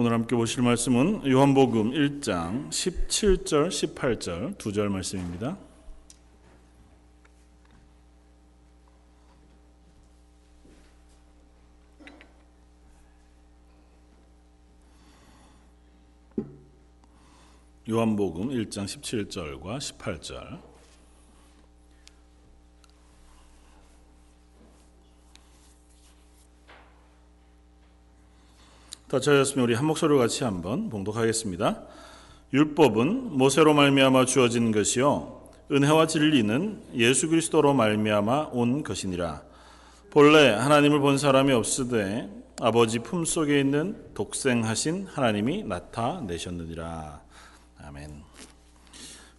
오늘 함께 보실 말씀은 요한복음 1장 17절, 18절 두 절 말씀입니다. 요한복음 1장 17절과 18절. 다 찾았으면 우리 한 목소리로 같이 한번 봉독하겠습니다. 율법은 모세로 말미암아 주어진 것이요 은혜와 진리는 예수 그리스도로 말미암아 온 것이니라. 본래 하나님을 본 사람이 없으되 아버지 품속에 있는 독생하신 하나님이 나타내셨느니라. 아멘.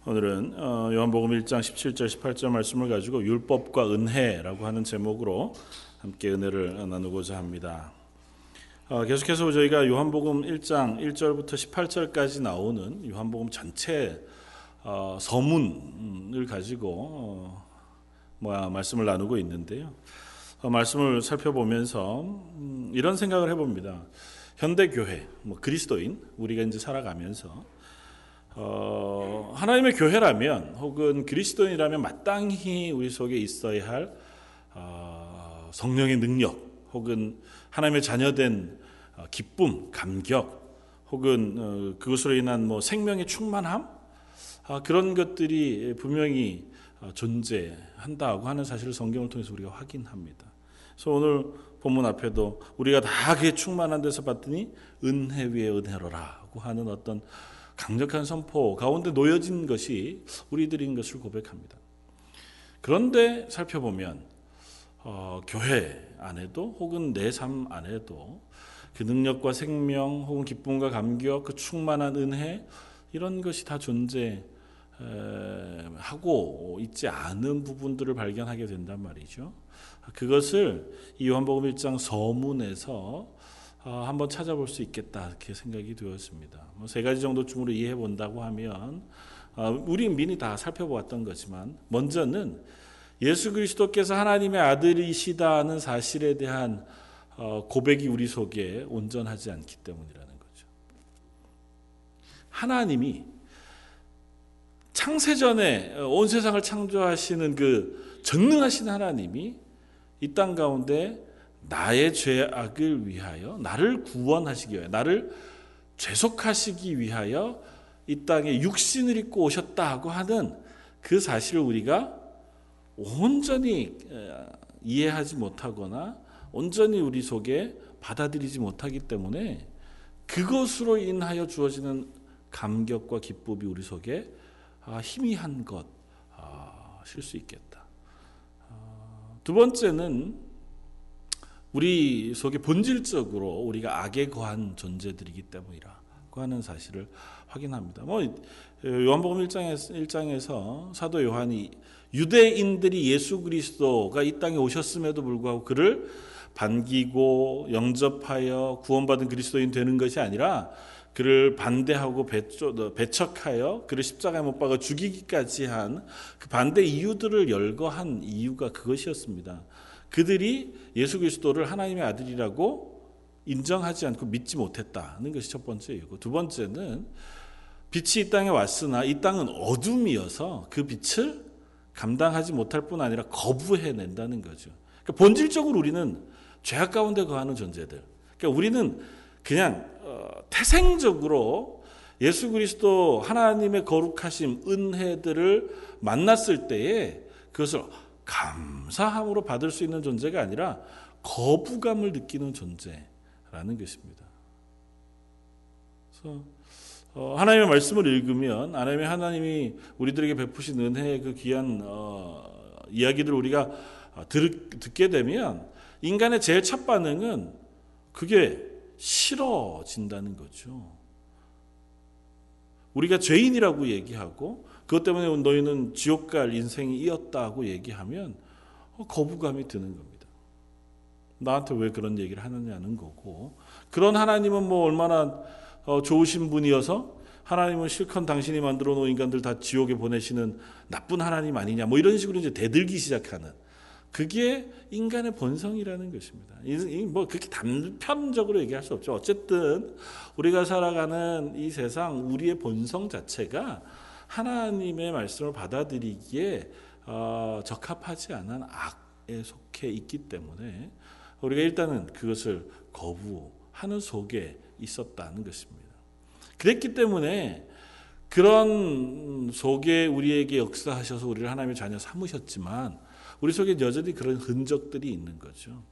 오늘은 요한복음 1장 17절 18절 말씀을 가지고 율법과 은혜라고 하는 제목으로 함께 은혜를 나누고자 합니다. 계속해서 저희가 요한복음 1장 1절부터 18절까지 나오는 요한복음 전체 서문을 가지고 말씀을 나누고 있는데요. 말씀을 살펴보면서 이런 생각을 해봅니다. 현대교회, 그리스도인 우리가 이제 살아가면서 하나님의 교회라면 혹은 그리스도인이라면 마땅히 우리 속에 있어야 할 성령의 능력 혹은 하나님의 자녀된 기쁨, 감격 혹은 그것으로 인한 생명의 충만함 그런 것들이 분명히 존재한다고 하는 사실을 성경을 통해서 우리가 확인합니다. 그래서 오늘 본문 앞에도 우리가 다 그게 충만한 데서 봤더니 은혜 위에 은혜로라고 하는 어떤 강력한 선포 가운데 놓여진 것이 우리들인 것을 고백합니다. 그런데 살펴보면 교회 안에도 혹은 내 삶 안에도 그 능력과 생명 혹은 기쁨과 감격, 그 충만한 은혜 이런 것이 다 존재하고 있지 않은 부분들을 발견하게 된단 말이죠. 그것을 이 요한복음 1장 서문에서 한번 찾아볼 수 있겠다 이렇게 생각이 되었습니다. 세 가지 정도쯤으로 이해해 본다고 하면 우리는 미리 다 살펴보았던 거지만 먼저는 예수 그리스도께서 하나님의 아들이시다는 사실에 대한 고백이 우리 속에 온전하지 않기 때문이라는 거죠. 하나님이 창세전에 온 세상을 창조하시는 그 전능하신 하나님이 이 땅 가운데 나의 죄악을 위하여 나를 구원하시기 위하여 나를 죄속하시기 위하여 이 땅에 육신을 입고 오셨다고 하는 그 사실을 우리가 온전히 이해하지 못하거나 온전히 우리 속에 받아들이지 못하기 때문에 그것으로 인하여 주어지는 감격과 기쁨이 우리 속에 희미한 것일 수 있겠다. 두 번째는 우리 속에 본질적으로 우리가 악에 거한 존재들이기 때문이라고 하는 사실을 확인합니다. 요한복음 1장에서 사도 요한이 유대인들이 예수 그리스도가 이 땅에 오셨음에도 불구하고 그를 반기고 영접하여 구원받은 그리스도인 되는 것이 아니라 그를 반대하고 배척하여 그를 십자가에 못 박아 죽이기까지 한 그 반대 이유들을 열거한 이유가 그것이었습니다. 그들이 예수 그리스도를 하나님의 아들이라고 인정하지 않고 믿지 못했다는 것이 첫 번째 이유고, 두 번째는 빛이 이 땅에 왔으나 이 땅은 어둠이어서 그 빛을 감당하지 못할 뿐 아니라 거부해낸다는 거죠. 그러니까 본질적으로 우리는 죄악 가운데 거하는 존재들, 그러니까 우리는 그냥 태생적으로 예수 그리스도 하나님의 거룩하심 은혜들을 만났을 때에 그것을 감사함으로 받을 수 있는 존재가 아니라 거부감을 느끼는 존재라는 것입니다. 그래서 하나님의 말씀을 읽으면 하나님이 우리들에게 베푸신 은혜의 그 귀한 이야기들을 우리가 듣게 되면 인간의 제일 첫 반응은 그게 싫어진다는 거죠. 우리가 죄인이라고 얘기하고 그것 때문에 너희는 지옥 갈 인생이었다고 얘기하면 거부감이 드는 겁니다. 나한테 왜 그런 얘기를 하느냐는 거고, 그런 하나님은 얼마나 좋으신 분이어서 하나님은 실컷 당신이 만들어 놓은 인간들 다 지옥에 보내시는 나쁜 하나님 아니냐 이런 식으로 이제 대들기 시작하는 그게 인간의 본성이라는 것입니다. 뭐 그렇게 단편적으로 얘기할 수 없죠. 어쨌든 우리가 살아가는 이 세상, 우리의 본성 자체가 하나님의 말씀을 받아들이기에 적합하지 않은 악에 속해 있기 때문에 우리가 일단은 그것을 거부하는 속에 있었다는 것입니다. 그랬기 때문에 그런 속에 우리에게 역사하셔서 우리를 하나님의 자녀 삼으셨지만 우리 속에 여전히 그런 흔적들이 있는 거죠.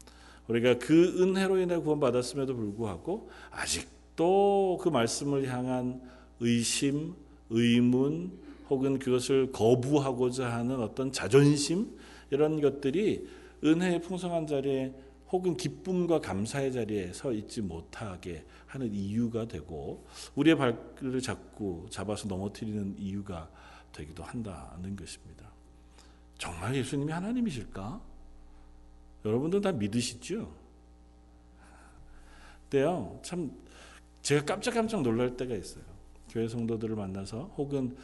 우리가 그 은혜로 인해 구원받았음에도 불구하고 아직도 그 말씀을 향한 의심, 의문 혹은 그것을 거부하고자 하는 어떤 자존심, 이런 것들이 은혜의 풍성한 자리에 혹은 기쁨과 감사의 자리에 서 있지 못하게 하는 이유가 되고 우리의 발을 자꾸 잡아서 넘어뜨리는 이유가 되기도 한다는 것입니다. 정말 예수님이 하나님이실까? 여러분들 다 믿으시죠? 근데요, 참 제가 깜짝깜짝 놀랄 때가 있어요. 교회 성도들을 만나서 혹은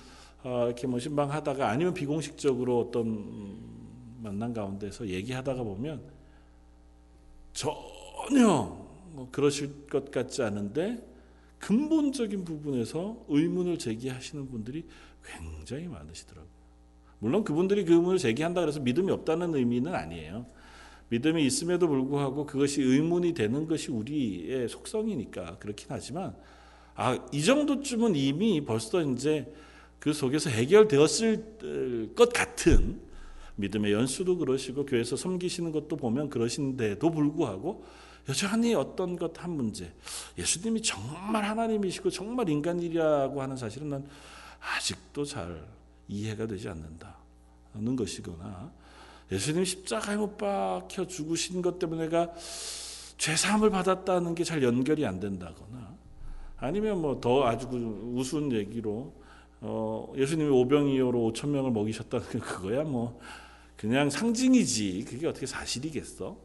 이렇게 뭐 신방하다가 아니면 비공식적으로 어떤 만남 가운데서 얘기하다가 보면 전혀 그러실 것 같지 않은데 근본적인 부분에서 의문을 제기하시는 분들이 굉장히 많으시더라고요. 물론 그분들이 그 의문을 제기한다 그래서 믿음이 없다는 의미는 아니에요. 믿음이 있음에도 불구하고 그것이 의문이 되는 것이 우리의 속성이니까 그렇긴 하지만 이 정도쯤은 이미 벌써 이제 그 속에서 해결되었을 것 같은 믿음의 연수도 그러시고 교회에서 섬기시는 것도 보면 그러신데도 불구하고 여전히 어떤 것 한 문제, 예수님이 정말 하나님이시고 정말 인간이라고 하는 사실은 난 아직도 잘 이해가 되지 않는다는 것이거나 예수님 십자가에 못 박혀 죽으신 것 때문에 내가 죄사함을 받았다는 게 잘 연결이 안 된다거나 아니면 뭐 더 아주 우스운 얘기로 예수님이 오병이어로 5,000명을 먹이셨다는 게 그거야 뭐 그냥 상징이지 그게 어떻게 사실이겠어?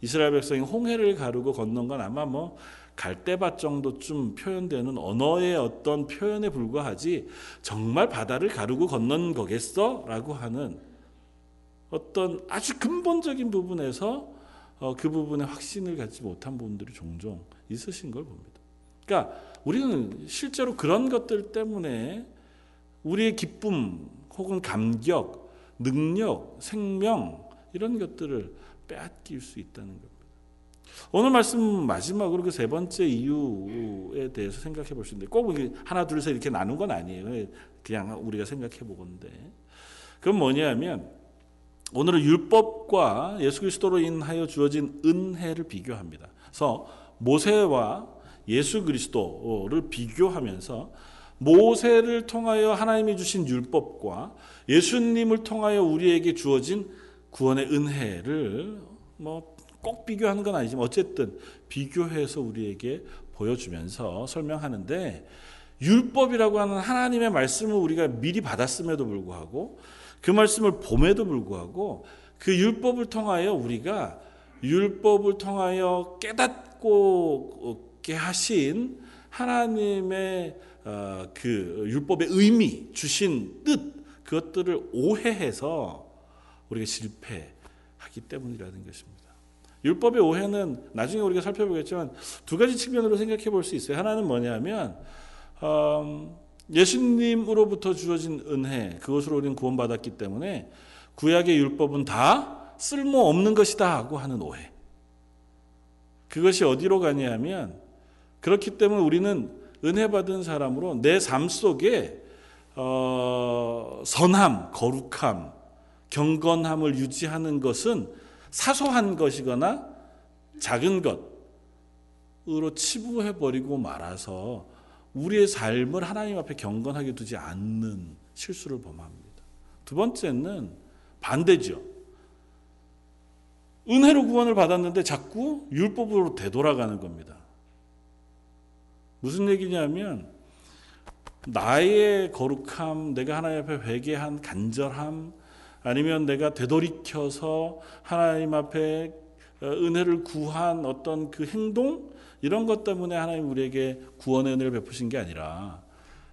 이스라엘 백성이 홍해를 가르고 건넌 건 아마 뭐 갈대밭 정도쯤 표현되는 언어의 어떤 표현에 불과하지 정말 바다를 가르고 건넌 거겠어? 라고 하는 어떤 아주 근본적인 부분에서 그 부분에 확신을 갖지 못한 분들이 종종 있으신 걸 봅니다. 그러니까 우리는 실제로 그런 것들 때문에 우리의 기쁨 혹은 감격, 능력, 생명 이런 것들을 빼앗길 수 있다는 겁니다. 오늘 말씀 마지막으로 그 세 번째 이유에 대해서 생각해 볼 수 있는데 꼭 하나 둘 셋 이렇게 나눈 건 아니에요. 그냥 우리가 생각해 보건데 그건 뭐냐면 오늘은 율법과 예수 그리스도로 인하여 주어진 은혜를 비교합니다. 그래서 모세와 예수 그리스도를 비교하면서 모세를 통하여 하나님이 주신 율법과 예수님을 통하여 우리에게 주어진 구원의 은혜를 뭐 꼭 비교하는 건 아니지만 어쨌든 비교해서 우리에게 보여주면서 설명하는데 율법이라고 하는 하나님의 말씀을 우리가 미리 받았음에도 불구하고 그 말씀을 봄에도 불구하고 그 율법을 통하여 우리가 율법을 통하여 깨닫고 하신 하나님의 그 율법의 의미, 주신 뜻, 그것들을 오해해서 우리가 실패하기 때문이라는 것입니다. 율법의 오해는 나중에 우리가 살펴보겠지만 두 가지 측면으로 생각해 볼 수 있어요. 하나는 뭐냐면 예수님으로부터 주어진 은혜, 그것으로 우리는 구원받았기 때문에 구약의 율법은 다 쓸모없는 것이다 하고 하는 오해. 그것이 어디로 가냐면 그렇기 때문에 우리는 은혜 받은 사람으로 내 삶 속에 선함, 거룩함, 경건함을 유지하는 것은 사소한 것이거나 작은 것으로 치부해버리고 말아서 우리의 삶을 하나님 앞에 경건하게 두지 않는 실수를 범합니다. 두 번째는 반대죠. 은혜로 구원을 받았는데 자꾸 율법으로 되돌아가는 겁니다. 무슨 얘기냐면 나의 거룩함, 내가 하나님 앞에 회개한 간절함, 아니면 내가 되돌이켜서 하나님 앞에 은혜를 구한 어떤 그 행동, 이런 것 때문에 하나님 우리에게 구원의 은혜를 베푸신 게 아니라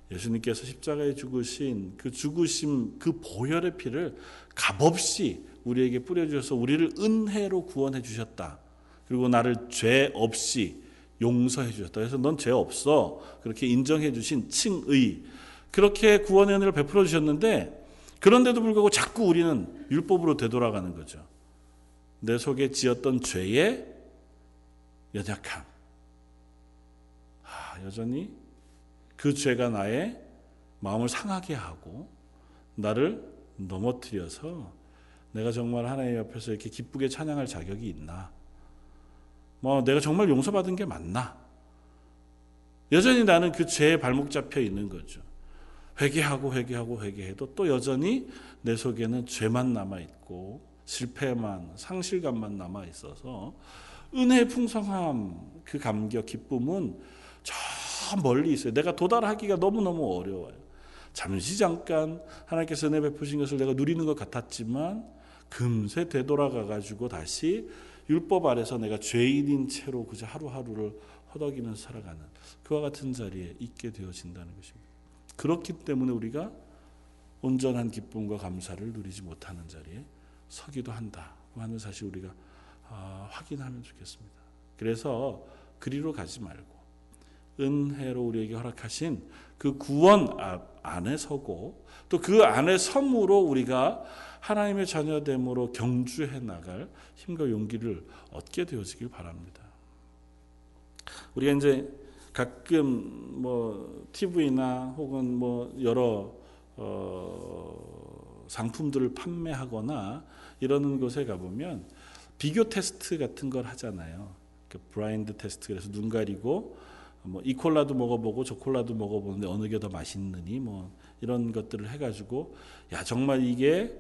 예수님께서 십자가에 죽으신 그 보혈의 피를 값없이 우리에게 뿌려주셔서 우리를 은혜로 구원해 주셨다. 그리고 나를 죄 없이 용서해 주셨다. 그래서 넌 죄 없어. 그렇게 인정해 주신 칭의. 그렇게 구원의 은혜를 베풀어 주셨는데 그런데도 불구하고 자꾸 우리는 율법으로 되돌아가는 거죠. 내 속에 지었던 죄의 연약함. 여전히 그 죄가 나의 마음을 상하게 하고 나를 넘어뜨려서 내가 정말 하나님 앞에서 이렇게 기쁘게 찬양할 자격이 있나? 내가 정말 용서받은 게 맞나? 여전히 나는 그 죄에 발목 잡혀 있는 거죠. 회개해도 또 여전히 내 속에는 죄만 남아있고 실패만, 상실감만 남아있어서 은혜의 풍성함, 그 감격, 기쁨은 저 멀리 있어요. 내가 도달하기가 너무너무 어려워요. 잠시 잠깐 하나님께서 은혜 베푸신 것을 내가 누리는 것 같았지만 금세 되돌아가가지고 다시 율법 아래서 내가 죄인인 채로 그저 하루하루를 허덕이면서 살아가는 그와 같은 자리에 있게 되어진다는 것입니다. 그렇기 때문에 우리가 온전한 기쁨과 감사를 누리지 못하는 자리에 서기도 한다고 하는 사실 우리가 확인하면 좋겠습니다. 그래서 그리로 가지 말고 은혜로 우리에게 허락하신 그 구원 안에 서고 또 그 안에 섬으로 우리가 하나님의 자녀됨으로 경주해 나갈 힘과 용기를 얻게 되어지길 바랍니다. 우리가 이제 가끔 TV나 혹은 여러 상품들을 판매하거나 이러는 곳에 가보면 비교 테스트 같은 걸 하잖아요. 블라인드 테스트. 그래서 눈 가리고 이 콜라도 먹어보고 저 콜라도 먹어보는데 어느 게 더 맛있느니 이런 것들을 해가지고 야 정말 이게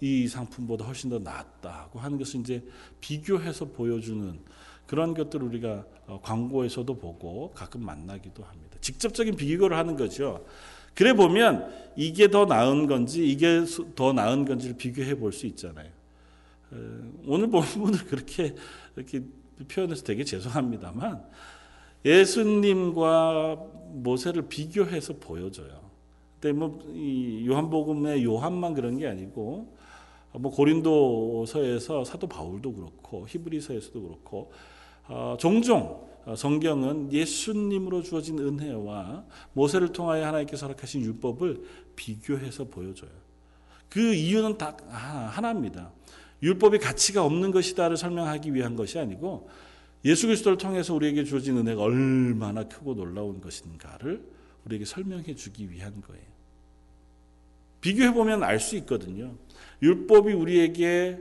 이 상품보다 훨씬 더 낫다고 하는 것을 이제 비교해서 보여주는 그런 것들을 우리가 광고에서도 보고 가끔 만나기도 합니다. 직접적인 비교를 하는 거죠. 그래 보면 이게 더 나은 건지 이게 더 나은 건지를 비교해 볼 수 있잖아요. 오늘 본문을 그렇게 표현해서 되게 죄송합니다만 예수님과 모세를 비교해서 보여줘요. 근데 이 요한복음의 요한만 그런 게 아니고 고린도서에서 사도 바울도 그렇고 히브리서에서도 그렇고 종종 성경은 예수님으로 주어진 은혜와 모세를 통하여 하나님께서 허락하신 율법을 비교해서 보여줘요. 그 이유는 다 하나입니다. 율법이 가치가 없는 것이다를 설명하기 위한 것이 아니고 예수 그리스도를 통해서 우리에게 주어진 은혜가 얼마나 크고 놀라운 것인가를 우리에게 설명해 주기 위한 거예요. 비교해보면 알 수 있거든요. 율법이 우리에게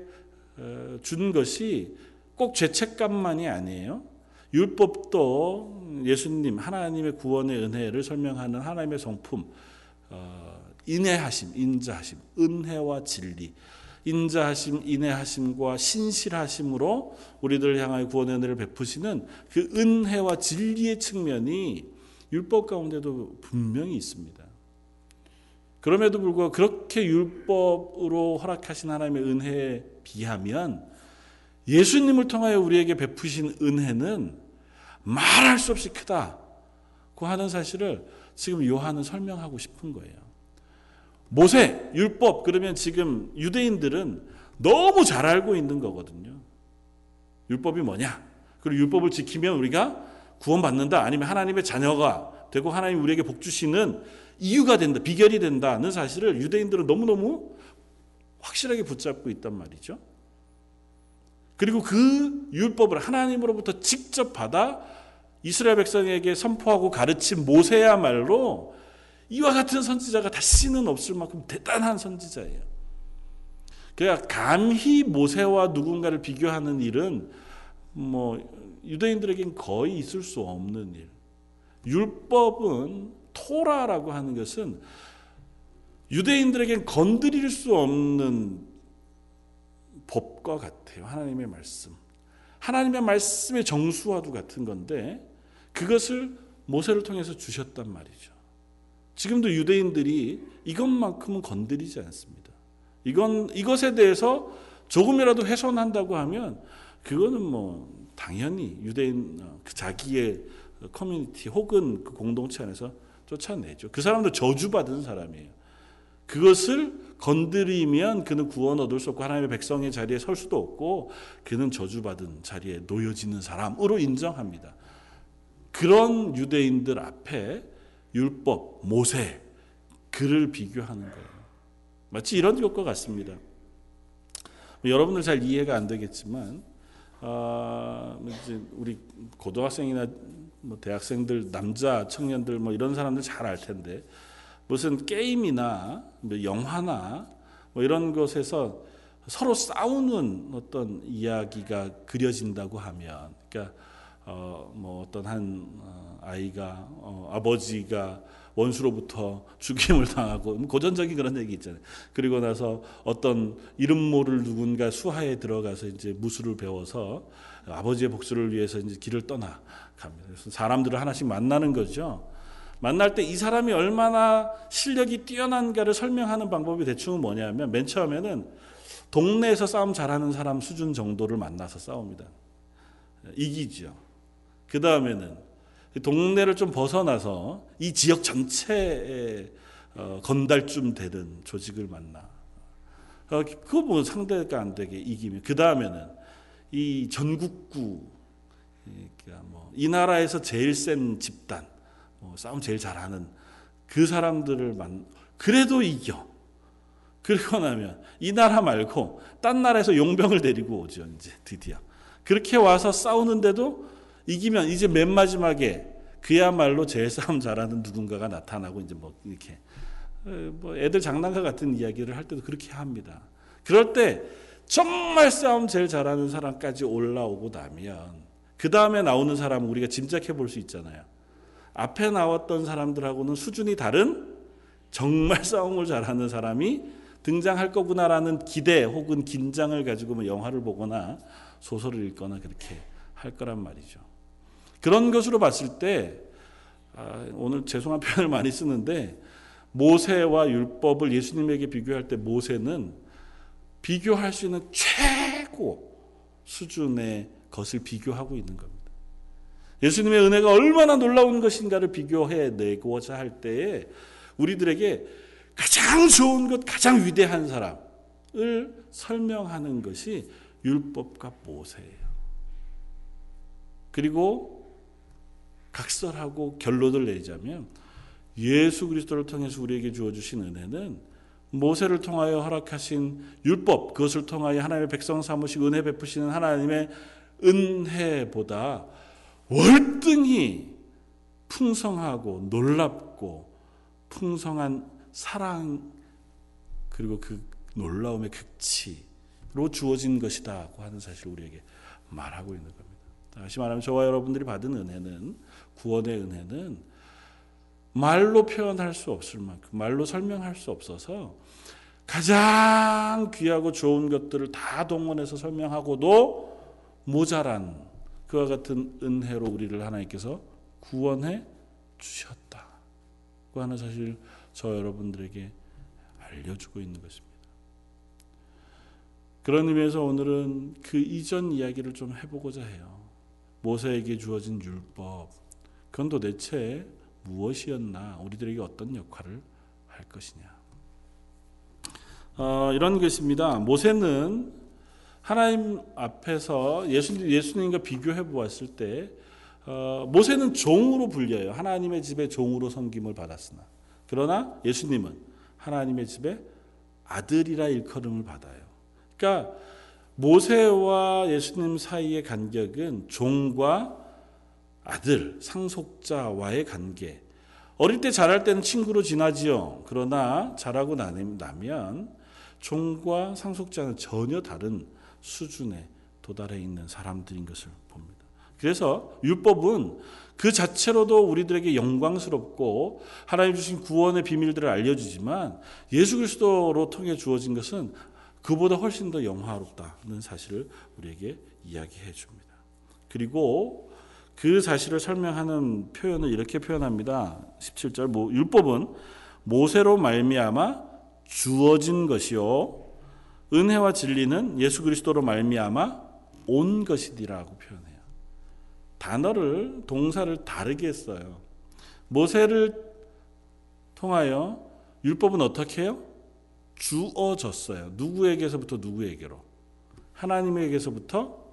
준 것이 꼭 죄책감만이 아니에요. 율법도 예수님 하나님의 구원의 은혜를 설명하는 하나님의 성품, 인애하심, 인자하심, 은혜와 진리, 인자하심, 인애하심과 신실하심으로 우리들을 향하여 구원의 은혜를 베푸시는 그 은혜와 진리의 측면이 율법 가운데도 분명히 있습니다. 그럼에도 불구하고 그렇게 율법으로 허락하신 하나님의 은혜에 비하면 예수님을 통하여 우리에게 베푸신 은혜는 말할 수 없이 크다고 하는 사실을 지금 요한은 설명하고 싶은 거예요. 모세, 율법, 그러면 지금 유대인들은 너무 잘 알고 있는 거거든요. 율법이 뭐냐? 그리고 율법을 지키면 우리가 구원받는다. 아니면 하나님의 자녀가 되고 하나님 우리에게 복 주시는 이유가 된다. 비결이 된다는 사실을 유대인들은 너무너무 확실하게 붙잡고 있단 말이죠. 그리고 그 율법을 하나님으로부터 직접 받아 이스라엘 백성에게 선포하고 가르친 모세야말로 이와 같은 선지자가 다시는 없을 만큼 대단한 선지자예요. 그러니까 감히 모세와 누군가를 비교하는 일은 유대인들에겐 거의 있을 수 없는 일. 율법은 토라라고 하는 것은 유대인들에겐 건드릴 수 없는 법과 같아요. 하나님의 말씀. 하나님의 말씀의 정수와도 같은 건데 그것을 모세를 통해서 주셨단 말이죠. 지금도 유대인들이 이것만큼은 건드리지 않습니다. 이것에 대해서 조금이라도 훼손한다고 하면 그거는 당연히 유대인 자기의 커뮤니티 혹은 그 공동체 안에서 쫓아내죠. 그 사람도 저주받은 사람이에요. 그것을 건드리면 그는 구원 얻을 수 없고 하나님의 백성의 자리에 설 수도 없고 그는 저주받은 자리에 놓여지는 사람으로 인정합니다. 그런 유대인들 앞에 율법, 모세, 그를 비교하는 거예요. 마치 이런 것과 같습니다. 여러분들 잘 이해가 안 되겠지만 우리 고등학생이나 뭐 대학생들, 남자 청년들 뭐 이런 사람들 잘 알 텐데 무슨 게임이나 영화나 뭐 이런 것에서 서로 싸우는 어떤 이야기가 그려진다고 하면, 그러니까 어떤 한 아이가 아버지가 원수로부터 죽임을 당하고 고전적인 그런 얘기 있잖아요. 그리고 나서 어떤 이름 모를 누군가 수하에 들어가서 이제 무술을 배워서 아버지의 복수를 위해서 이제 길을 떠나 갑니다. 그래서 사람들을 하나씩 만나는 거죠. 만날 때 이 사람이 얼마나 실력이 뛰어난가를 설명하는 방법이 대충 뭐냐면, 맨 처음에는 동네에서 싸움 잘하는 사람 수준 정도를 만나서 싸웁니다. 이기죠. 그 다음에는 동네를 좀 벗어나서 이 지역 전체에 건달쯤 되는 조직을 만나. 그거 뭐 상대가 안 되게 이기면. 그 다음에는 이 전국구, 이 나라에서 제일 센 집단, 싸움 제일 잘하는 그 사람들을 그래도 이겨. 그러고 나면 이 나라 말고 딴 나라에서 용병을 데리고 오죠. 이제 드디어 그렇게 와서 싸우는데도 이기면 이제 맨 마지막에 그야말로 제일 싸움 잘하는 누군가가 나타나고 이제 뭐 이렇게 애들 장난감 같은 이야기를 할 때도 그렇게 합니다. 그럴 때 정말 싸움 제일 잘하는 사람까지 올라오고 나면 그 다음에 나오는 사람은 우리가 짐작해 볼 수 있잖아요. 앞에 나왔던 사람들하고는 수준이 다른 정말 싸움을 잘하는 사람이 등장할 거구나라는 기대 혹은 긴장을 가지고 뭐 영화를 보거나 소설을 읽거나 그렇게 할 거란 말이죠. 그런 것으로 봤을 때 오늘 죄송한 표현을 많이 쓰는데, 모세와 율법을 예수님에게 비교할 때 모세는 비교할 수 있는 최고 수준의 것을 비교하고 있는 겁니다. 예수님의 은혜가 얼마나 놀라운 것인가를 비교해내고자 할 때에 우리들에게 가장 좋은 것, 가장 위대한 사람을 설명하는 것이 율법과 모세예요. 그리고 각설하고 결론을 내자면, 예수 그리스도를 통해서 우리에게 주어주신 은혜는 모세를 통하여 허락하신 율법, 그것을 통하여 하나님의 백성 삼으시고 은혜 베푸시는 하나님의 은혜보다 월등히 풍성하고 놀랍고 풍성한 사랑, 그리고 그 놀라움의 극치로 주어진 것이다 고 하는 사실을 우리에게 말하고 있는 겁니다. 다시 말하면 저와 여러분들이 받은 은혜는, 구원의 은혜는 말로 표현할 수 없을 만큼, 말로 설명할 수 없어서 가장 귀하고 좋은 것들을 다 동원해서 설명하고도 모자란 그와 같은 은혜로 우리를 하나님께서 구원해 주셨다 고 하는 사실을 저 여러분들에게 알려주고 있는 것입니다. 그런 의미에서 오늘은 그 이전 이야기를 좀 해보고자 해요. 모세에게 주어진 율법, 그건 도대체 무엇이었나, 우리들에게 어떤 역할을 할 것이냐. 이런 것입니다. 모세는 하나님 앞에서 예수님과 비교해 보았을 때 모세는 종으로 불려요. 하나님의 집에 종으로 섬김을 받았으나, 그러나 예수님은 하나님의 집에 아들이라 일컬음을 받아요. 그러니까 모세와 예수님 사이의 간격은 종과 아들, 상속자와의 관계. 어릴 때 자랄 때는 친구로 지나지요. 그러나 자라고 나면 종과 상속자는 전혀 다른 수준에 도달해 있는 사람들인 것을 봅니다. 그래서 율법은 그 자체로도 우리들에게 영광스럽고 하나님 주신 구원의 비밀들을 알려주지만, 예수 그리스도로 통해 주어진 것은 그보다 훨씬 더 영화롭다는 사실을 우리에게 이야기해 줍니다. 그리고 그 사실을 설명하는 표현을 이렇게 표현합니다. 17절, 율법은 모세로 말미암아 주어진 것이요 은혜와 진리는 예수 그리스도로 말미암아 온 것이라고 표현해요. 단어를, 동사를 다르게 써요. 모세를 통하여 율법은 어떻게 해요? 주어졌어요. 누구에게서부터 누구에게로? 하나님에게서부터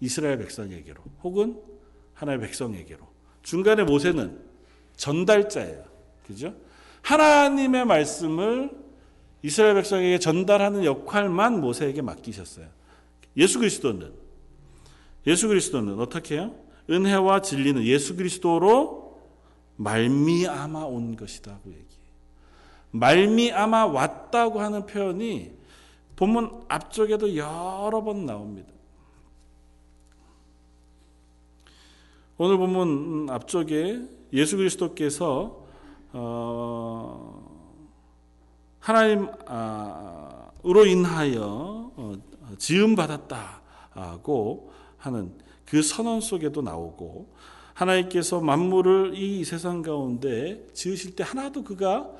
이스라엘 백성에게로, 혹은 하나님의 백성에게로. 중간에 모세는 전달자예요. 그죠? 하나님의 말씀을 이스라엘 백성에게 전달하는 역할만 모세에게 맡기셨어요. 예수 그리스도는 어떻게 해요? 은혜와 진리는 예수 그리스도로 말미암아 온 것이다고 얘기해요. 말미암아 왔다고 하는 표현이 본문 앞쪽에도 여러 번 나옵니다. 오늘 본문 앞쪽에 예수 그리스도께서 하나님으로 인하여 지음받았다고 하는 그 선언 속에도 나오고, 하나님께서 만물을 이 세상 가운데 지으실 때 하나도 그가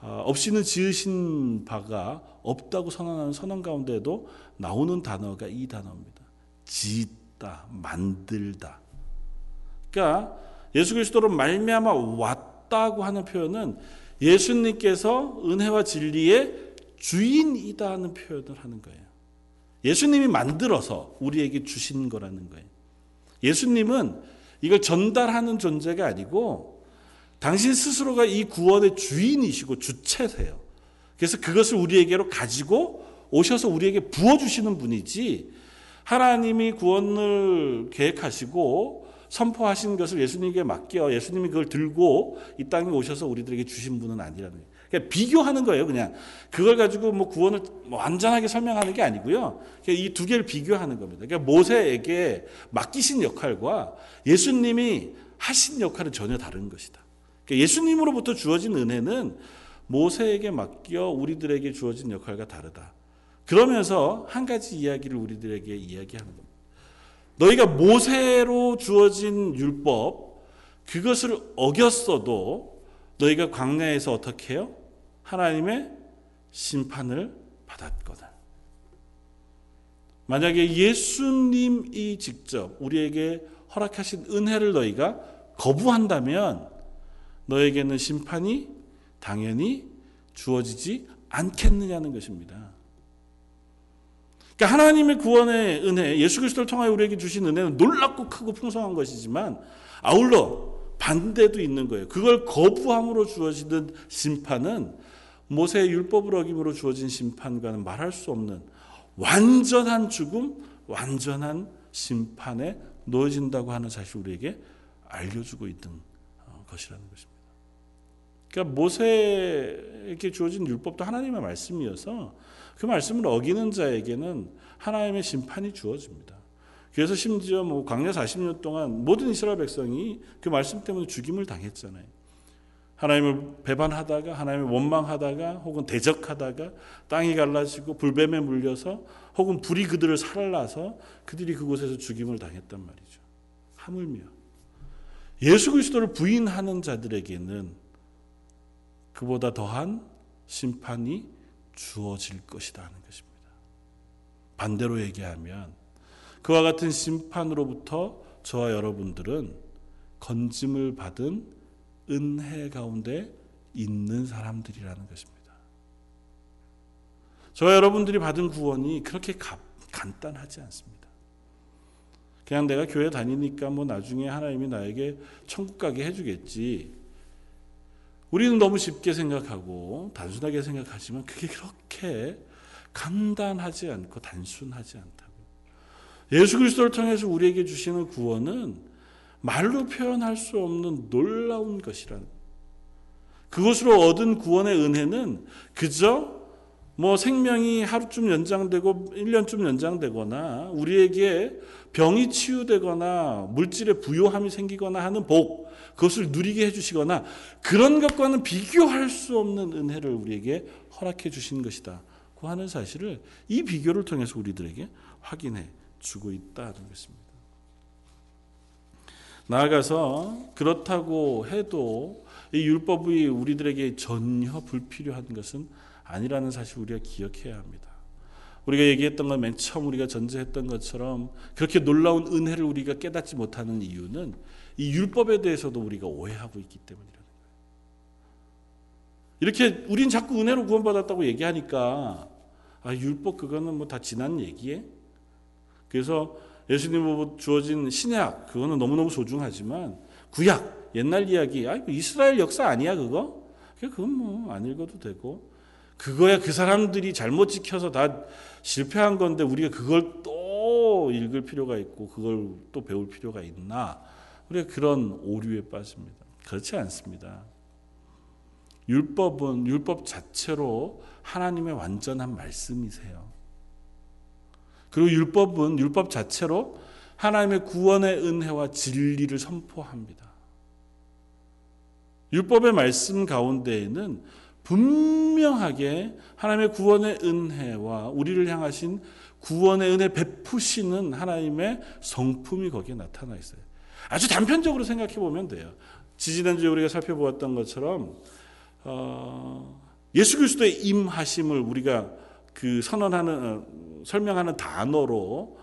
없이는 지으신 바가 없다고 선언하는 선언 가운데도 나오는 단어가 이 단어입니다. 짓다, 만들다. 그러니까 예수 그리스도로 말미암아 왔다고 하는 표현은 예수님께서 은혜와 진리의 주인이다 하는 표현을 하는 거예요. 예수님이 만들어서 우리에게 주신 거라는 거예요. 예수님은 이걸 전달하는 존재가 아니고 당신 스스로가 이 구원의 주인이시고 주체세요. 그래서 그것을 우리에게로 가지고 오셔서 우리에게 부어주시는 분이지, 하나님이 구원을 계획하시고 선포하신 것을 예수님께 맡겨 예수님이 그걸 들고 이 땅에 오셔서 우리들에게 주신 분은 아니라는 거예요. 그냥 비교하는 거예요. 그냥 그걸 가지고 뭐 구원을 완전하게 설명하는 게 아니고요. 이 두 개를 비교하는 겁니다. 그러니까 모세에게 맡기신 역할과 예수님이 하신 역할은 전혀 다른 것이다. 그러니까 예수님으로부터 주어진 은혜는 모세에게 맡겨 우리들에게 주어진 역할과 다르다. 그러면서 한 가지 이야기를 우리들에게 이야기하는 겁니다. 너희가 모세로 주어진 율법, 그것을 어겼어도 너희가 광야에서 어떻게 해요? 하나님의 심판을 받았거든. 만약에 예수님이 직접 우리에게 허락하신 은혜를 너희가 거부한다면 너에게는 심판이 당연히 주어지지 않겠느냐는 것입니다. 그러니까 하나님의 구원의 은혜, 예수 그리스도를 통하여 우리에게 주신 은혜는 놀랍고 크고 풍성한 것이지만 아울러 반대도 있는 거예요. 그걸 거부함으로 주어지는 심판은 모세의 율법을 어김으로 주어진 심판과는 말할 수 없는 완전한 죽음, 완전한 심판에 놓여진다고 하는 사실을 우리에게 알려주고 있는 것이라는 것입니다. 그러니까 모세에게 주어진 율법도 하나님의 말씀이어서 그 말씀을 어기는 자에게는 하나님의 심판이 주어집니다. 그래서 심지어 뭐 광야 40년 동안 모든 이스라엘 백성이 그 말씀 때문에 죽임을 당했잖아요. 하나님을 배반하다가, 하나님을 원망하다가, 혹은 대적하다가 땅이 갈라지고 불뱀에 물려서, 혹은 불이 그들을 살라서 그들이 그곳에서 죽임을 당했단 말이죠. 하물며 예수 그리스도를 부인하는 자들에게는 그보다 더한 심판이 주어질 것이다 하는 것입니다. 반대로 얘기하면 그와 같은 심판으로부터 저와 여러분들은 건짐을 받은 은혜 가운데 있는 사람들이라는 것입니다. 저와 여러분들이 받은 구원이 그렇게 간단하지 않습니다. 그냥 내가 교회 다니니까 뭐 나중에 하나님이 나에게 천국 가게 해주겠지, 우리는 너무 쉽게 생각하고 단순하게 생각하지만 그게 그렇게 간단하지 않고 단순하지 않다고. 예수 그리스도를 통해서 우리에게 주시는 구원은 말로 표현할 수 없는 놀라운 것이란, 그것으로 얻은 구원의 은혜는 그저 뭐 생명이 하루쯤 연장되고 1년쯤 연장되거나 우리에게 병이 치유되거나 물질의 부요함이 생기거나 하는 복, 그것을 누리게 해주시거나 그런 것과는 비교할 수 없는 은혜를 우리에게 허락해 주신 것이다 고 하는 사실을 이 비교를 통해서 우리들에게 확인해 주고 있다는 것입니다. 나아가서 그렇다고 해도 이 율법이 우리들에게 전혀 불필요한 것은 아니라는 사실을 우리가 기억해야 합니다. 우리가 얘기했던 건, 맨 처음 우리가 전제했던 것처럼 그렇게 놀라운 은혜를 우리가 깨닫지 못하는 이유는 이 율법에 대해서도 우리가 오해하고 있기 때문이라는 거예요. 이렇게 우린 자꾸 은혜로 구원받았다고 얘기하니까 아, 율법 그거는 뭐 다 지난 얘기에. 그래서 예수님으로 주어진 신약 그거는 너무너무 소중하지만 구약 옛날 이야기 아 이스라엘 역사 아니야 그거? 그건 뭐 안 읽어도 되고 그거야 그 사람들이 잘못 지켜서 다 실패한 건데 우리가 그걸 또 읽을 필요가 있고 그걸 또 배울 필요가 있나? 우리가 그런 오류에 빠집니다. 그렇지 않습니다. 율법은 율법 자체로 하나님의 완전한 말씀이세요. 그리고 율법은 율법 자체로 하나님의 구원의 은혜와 진리를 선포합니다. 율법의 말씀 가운데에는 분명하게 하나님의 구원의 은혜와 우리를 향하신 구원의 은혜 베푸시는 하나님의 성품이 거기에 나타나 있어요. 아주 단편적으로 생각해 보면 돼요. 지지난주에 우리가 살펴보았던 것처럼 예수 그리스도의 임하심을 우리가 그 선언하는 설명하는 단어로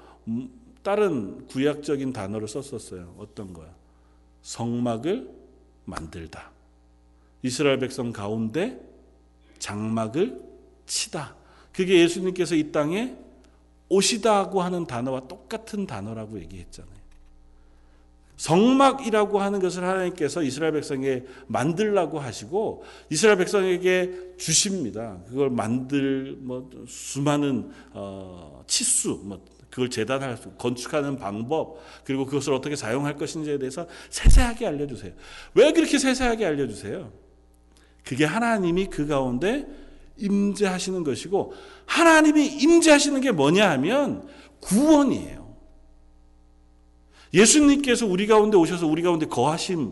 다른 구약적인 단어를 썼었어요. 어떤 거야? 성막을 만들다. 이스라엘 백성 가운데 장막을 치다. 그게 예수님께서 이 땅에 오시다고 하는 단어와 똑같은 단어라고 얘기했잖아요. 성막이라고 하는 것을 하나님께서 이스라엘 백성에게 만들라고 하시고 이스라엘 백성에게 주십니다. 그걸 만들 수많은 치수, 그걸 재단할 수, 건축하는 방법, 그리고 그것을 어떻게 사용할 것인지에 대해서 세세하게 알려주세요. 왜 그렇게 세세하게 알려주세요? 그게 하나님이 그 가운데 임재하시는 것이고 하나님이 임재하시는 게 뭐냐 하면 구원이에요. 예수님께서 우리 가운데 오셔서 우리 가운데 거하심,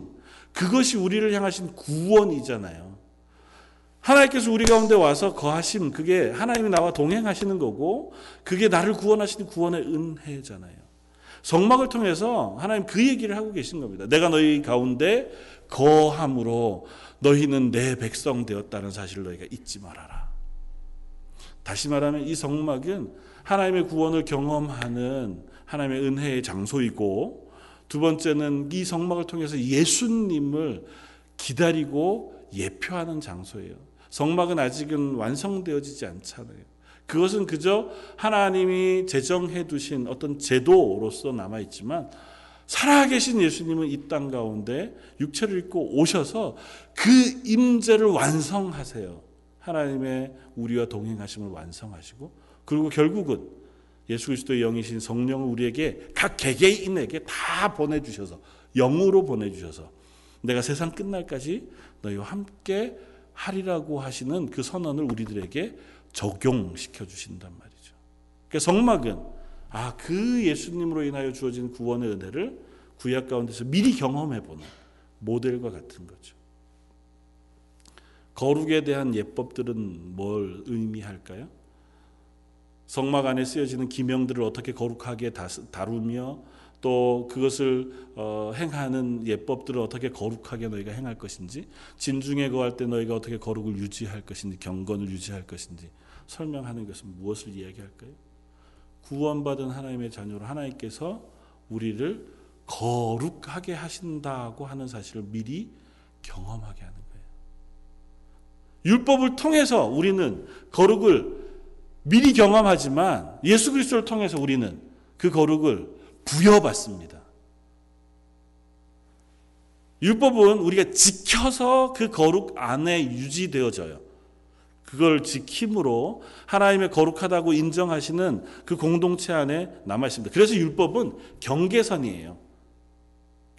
그것이 우리를 향하신 구원이잖아요. 하나님께서 우리 가운데 와서 거하심, 그게 하나님이 나와 동행하시는 거고 그게 나를 구원하시는 구원의 은혜잖아요. 성막을 통해서 하나님 그 얘기를 하고 계신 겁니다. 내가 너희 가운데 거함으로 너희는 내 백성 되었다는 사실을 너희가 잊지 말아라. 다시 말하면 이 성막은 하나님의 구원을 경험하는 하나님의 은혜의 장소이고 두 번째는 이 성막을 통해서 예수님을 기다리고 예표하는 장소예요. 성막은 아직은 완성되어지지 않잖아요. 그것은 그저 하나님이 제정해 두신 어떤 제도로서 남아있지만 살아계신 예수님은 이 땅 가운데 육체를 입고 오셔서 그 임재를 완성하세요. 하나님의 우리와 동행하심을 완성하시고 그리고 결국은 예수 그리스도의 영이신 성령을 우리에게 각 개개인에게 다 보내주셔서 영으로 보내주셔서 내가 세상 끝날까지 너희와 함께 하리라고 하시는 그 선언을 우리들에게 적용시켜 주신단 말이죠. 그러니까 성막은 아, 그 예수님으로 인하여 주어진 구원의 은혜를 구약 가운데서 미리 경험해보는 모델과 같은 거죠. 거룩에 대한 예법들은 뭘 의미할까요? 성막 안에 쓰여지는 기명들을 어떻게 거룩하게 다루며 또 그것을 행하는 예법들을 어떻게 거룩하게 너희가 행할 것인지 진중에 거할 때 너희가 어떻게 거룩을 유지할 것인지 경건을 유지할 것인지 설명하는 것은 무엇을 이야기할까요? 구원받은 하나님의 자녀로 하나님께서 우리를 거룩하게 하신다고 하는 사실을 미리 경험하게 하는 거예요. 율법을 통해서 우리는 거룩을 미리 경험하지만 예수 그리스도를 통해서 우리는 그 거룩을 부여받습니다. 율법은 우리가 지켜서 그 거룩 안에 유지되어져요. 그걸 지킴으로 하나님의 거룩하다고 인정하시는 그 공동체 안에 남아있습니다. 그래서 율법은 경계선이에요.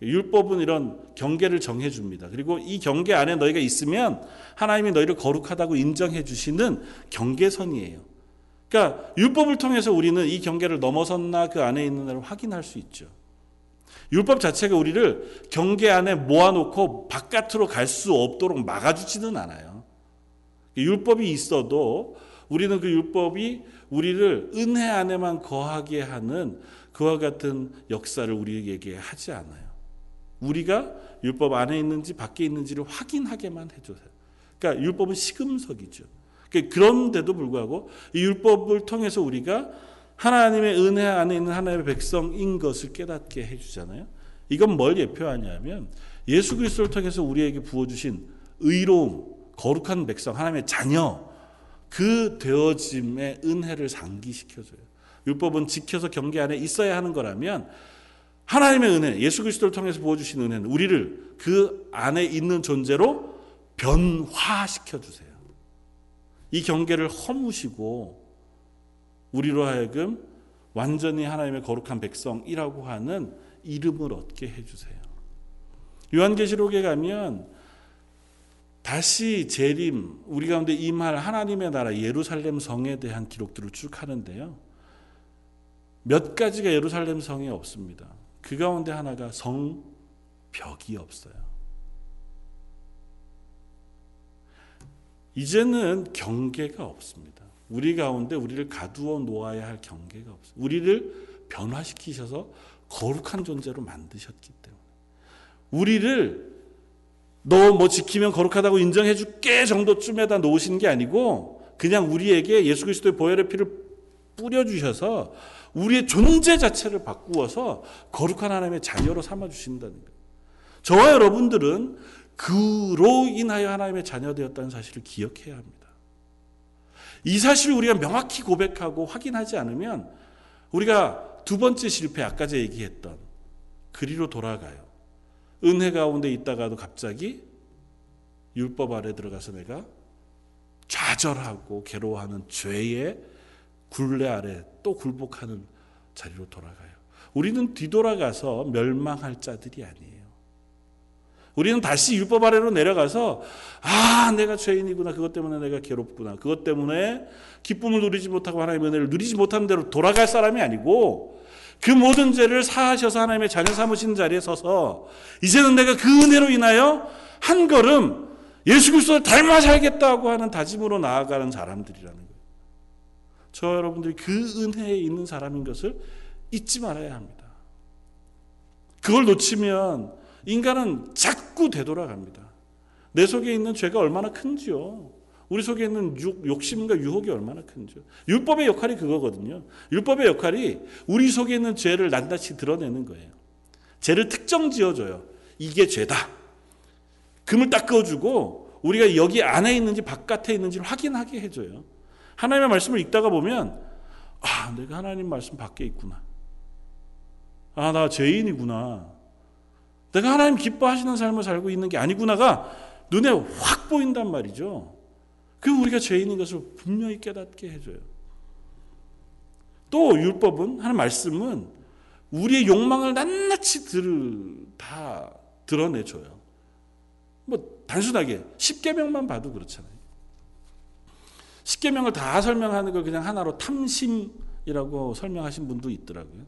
율법은 이런 경계를 정해줍니다. 그리고 이 경계 안에 너희가 있으면 하나님이 너희를 거룩하다고 인정해 주시는 경계선이에요. 그러니까 율법을 통해서 우리는 이 경계를 넘어섰나 그 안에 있는가를 확인할 수 있죠. 율법 자체가 우리를 경계 안에 모아놓고 바깥으로 갈 수 없도록 막아주지는 않아요. 율법이 있어도 우리는 그 율법이 우리를 은혜 안에만 거하게 하는 그와 같은 역사를 우리에게 하지 않아요. 우리가 율법 안에 있는지 밖에 있는지를 확인하게만 해줘요. 그러니까 율법은 시금석이죠. 그런데도 불구하고 이 율법을 통해서 우리가 하나님의 은혜 안에 있는 하나님의 백성인 것을 깨닫게 해주잖아요. 이건 뭘 예표하냐면 예수 그리스도를 통해서 우리에게 부어주신 의로움, 거룩한 백성, 하나님의 자녀, 그 되어짐의 은혜를 상기시켜줘요. 율법은 지켜서 경계 안에 있어야 하는 거라면 하나님의 은혜, 예수 그리스도를 통해서 부어주신 은혜는 우리를 그 안에 있는 존재로 변화시켜주세요. 이 경계를 허무시고 우리로 하여금 완전히 하나님의 거룩한 백성이라고 하는 이름을 얻게 해주세요. 요한계시록에 가면 다시 재림, 우리 가운데 임할 하나님의 나라 예루살렘 성에 대한 기록들을 쭉 하는데요, 몇 가지가 예루살렘 성에 없습니다. 그 가운데 하나가 성벽이 없어요. 이제는 경계가 없습니다. 우리 가운데 우리를 가두어 놓아야 할 경계가 없습니다. 우리를 변화시키셔서 거룩한 존재로 만드셨기 때문에, 우리를 너 뭐 지키면 거룩하다고 인정해 줄게 정도쯤에다 놓으신 게 아니고, 그냥 우리에게 예수 그리스도의 보혈의 피를 뿌려주셔서 우리의 존재 자체를 바꾸어서 거룩한 하나님의 자녀로 삼아주신다는 거예요. 저와 여러분들은 그로 인하여 하나님의 자녀되었다는 사실을 기억해야 합니다. 이 사실을 우리가 명확히 고백하고 확인하지 않으면 우리가 두 번째 실패, 아까 제가 얘기했던 그리로 돌아가요. 은혜 가운데 있다가도 갑자기 율법 아래 들어가서 내가 좌절하고 괴로워하는 죄의 굴레 아래 또 굴복하는 자리로 돌아가요. 우리는 뒤돌아가서 멸망할 자들이 아니에요. 우리는 다시 율법 아래로 내려가서 내가 죄인이구나, 그것 때문에 내가 괴롭구나, 그것 때문에 기쁨을 누리지 못하고 하나님의 은혜를 누리지 못하는 대로 돌아갈 사람이 아니고, 그 모든 죄를 사하셔서 하나님의 자녀 삼으신 자리에 서서 이제는 내가 그 은혜로 인하여 한 걸음 예수 그리스도를 닮아 살겠다고 하는 다짐으로 나아가는 사람들이라는 거예요. 저 여러분들이 그 은혜에 있는 사람인 것을 잊지 말아야 합니다. 그걸 놓치면 인간은 자꾸 되돌아갑니다. 내 속에 있는 죄가 얼마나 큰지요. 우리 속에 있는 욕심과 유혹이 얼마나 큰지요. 율법의 역할이 그거거든요. 율법의 역할이 우리 속에 있는 죄를 낱낱이 드러내는 거예요. 죄를 특정 지어줘요. 이게 죄다. 금을 딱 그어주고 우리가 여기 안에 있는지 바깥에 있는지를 확인하게 해줘요. 하나님의 말씀을 읽다가 보면 내가 하나님 말씀 밖에 있구나. 나 죄인이구나. 내가 하나님 기뻐하시는 삶을 살고 있는 게 아니구나가 눈에 확 보인단 말이죠. 그럼 우리가 죄인인 것을 분명히 깨닫게 해줘요. 또 율법은, 하나님 말씀은 우리의 욕망을 낱낱이 다 드러내줘요. 뭐 단순하게 10계명만 봐도 그렇잖아요. 10계명을 다 설명하는 걸 그냥 하나로 탐심이라고 설명하신 분도 있더라고요.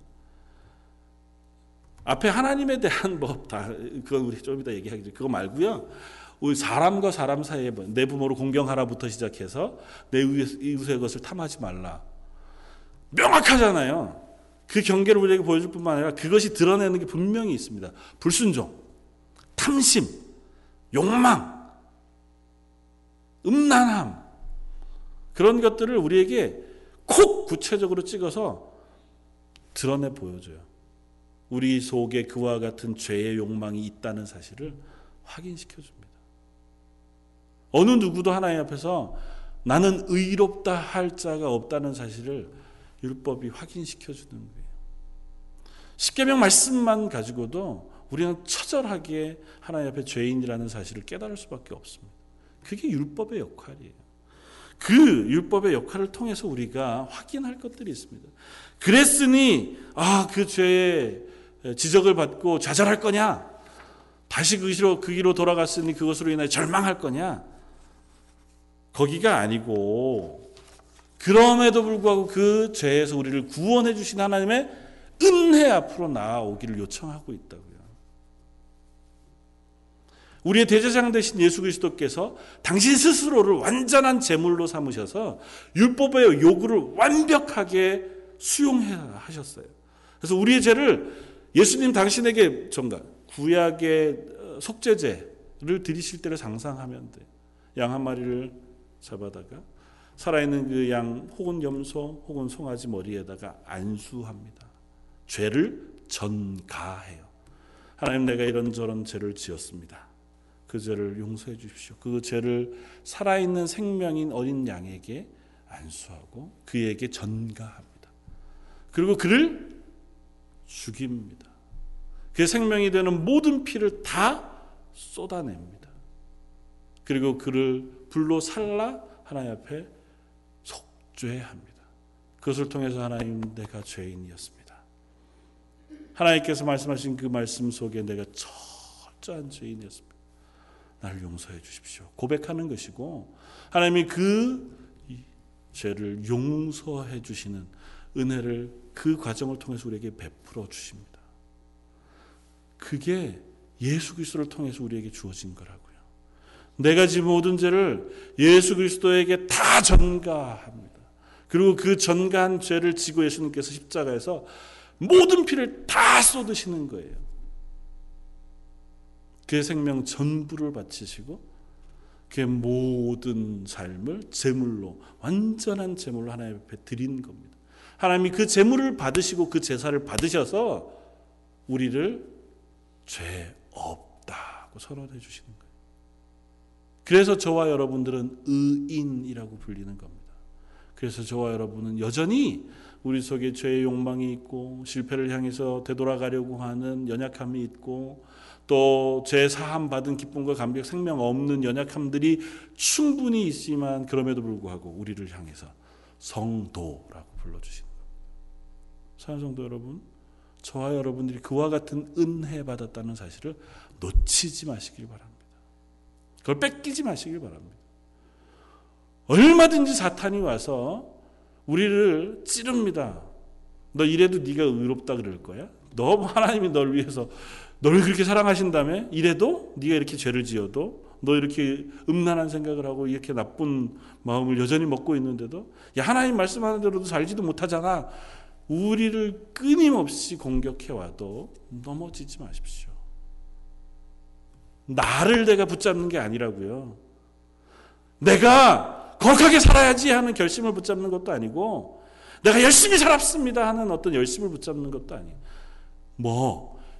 앞에 하나님에 대한 법, 그건 우리 좀 이따 얘기하겠죠. 그거 말고요. 우리 사람과 사람 사이에 내 부모를 공경하라부터 시작해서 내 이웃의 것을 탐하지 말라. 명확하잖아요. 그 경계를 우리에게 보여줄 뿐만 아니라 그것이 드러내는 게 분명히 있습니다. 불순종, 탐심, 욕망, 음란함, 그런 것들을 우리에게 콕 구체적으로 찍어서 드러내 보여줘요. 우리 속에 그와 같은 죄의 욕망이 있다는 사실을 확인시켜줍니다. 어느 누구도 하나님 앞에서 나는 의롭다 할 자가 없다는 사실을 율법이 확인시켜주는 거예요. 십계명 말씀만 가지고도 우리는 처절하게 하나님 앞에 죄인이라는 사실을 깨달을 수밖에 없습니다. 그게 율법의 역할이에요. 그 율법의 역할을 통해서 우리가 확인할 것들이 있습니다. 그랬으니 그 죄의 지적을 받고 좌절할 거냐? 다시 그 길로 돌아갔으니 그것으로 인해 절망할 거냐? 거기가 아니고, 그럼에도 불구하고 그 죄에서 우리를 구원해 주신 하나님의 은혜 앞으로 나아오기를 요청하고 있다고요. 우리의 대제사장 되신 예수 그리스도께서 당신 스스로를 완전한 제물로 삼으셔서 율법의 요구를 완벽하게 수용하셨어요. 그래서 우리의 죄를 예수님 당신에게 구약의 속죄제를 드리실 때를 상상하면 돼요. 양 한 마리를 잡아다가 살아있는 그 양 혹은 염소 혹은 송아지 머리에다가 안수합니다. 죄를 전가해요. 하나님, 내가 이런저런 죄를 지었습니다. 그 죄를 용서해 주십시오. 그 죄를 살아있는 생명인 어린 양에게 안수하고 그에게 전가합니다. 그리고 그를 죽입니다. 그의 생명이 되는 모든 피를 다 쏟아냅니다. 그리고 그를 불로 살라 하나님 앞에 속죄합니다. 그것을 통해서 하나님, 내가 죄인이었습니다. 하나님께서 말씀하신 그 말씀 속에 내가 철저한 죄인이었습니다. 나를 용서해 주십시오. 고백하는 것이고, 하나님이 그 죄를 용서해 주시는 은혜를 그 과정을 통해서 우리에게 베풀어 주십니다. 그게 예수 그리스도를 통해서 우리에게 주어진 거라고요. 내가 지은 모든 죄를 예수 그리스도에게 다 전가합니다. 그리고 그 전가한 죄를 지고 예수님께서 십자가에서 모든 피를 다 쏟으시는 거예요. 그의 생명 전부를 바치시고 그의 모든 삶을 제물로, 완전한 제물로 하나님 앞에 드린 겁니다. 하나님이 그 제물을 받으시고 그 제사를 받으셔서 우리를 죄 없다고 선언해 주시는 거예요. 그래서 저와 여러분들은 의인이라고 불리는 겁니다. 그래서 저와 여러분은 여전히 우리 속에 죄의 욕망이 있고, 실패를 향해서 되돌아가려고 하는 연약함이 있고, 또 죄 사함 받은 기쁨과 감격, 생명 없는 연약함들이 충분히 있지만, 그럼에도 불구하고 우리를 향해서 성도라고 불러주시는 겁니다. 사랑하는 성도 여러분, 저와 여러분들이 그와 같은 은혜 받았다는 사실을 놓치지 마시길 바랍니다. 그걸 뺏기지 마시길 바랍니다. 얼마든지 사탄이 와서 우리를 찌릅니다. 너 이래도 네가 의롭다 그럴 거야? 너 하나님이 널 위해서 너를 그렇게 사랑하신다며? 이래도? 네가 이렇게 죄를 지어도? 너 이렇게 음란한 생각을 하고 이렇게 나쁜 마음을 여전히 먹고 있는데도? 야, 하나님 말씀하는 대로도 살지도 못하잖아. 우리를 끊임없이 공격해와도 넘어지지 마십시오. 나를 내가 붙잡는 게 아니라고요. 내가 거룩하게 살아야지 하는 결심을 붙잡는 것도 아니고, 내가 열심히 살았습니다 하는 어떤 열심을 붙잡는 것도 아니에요.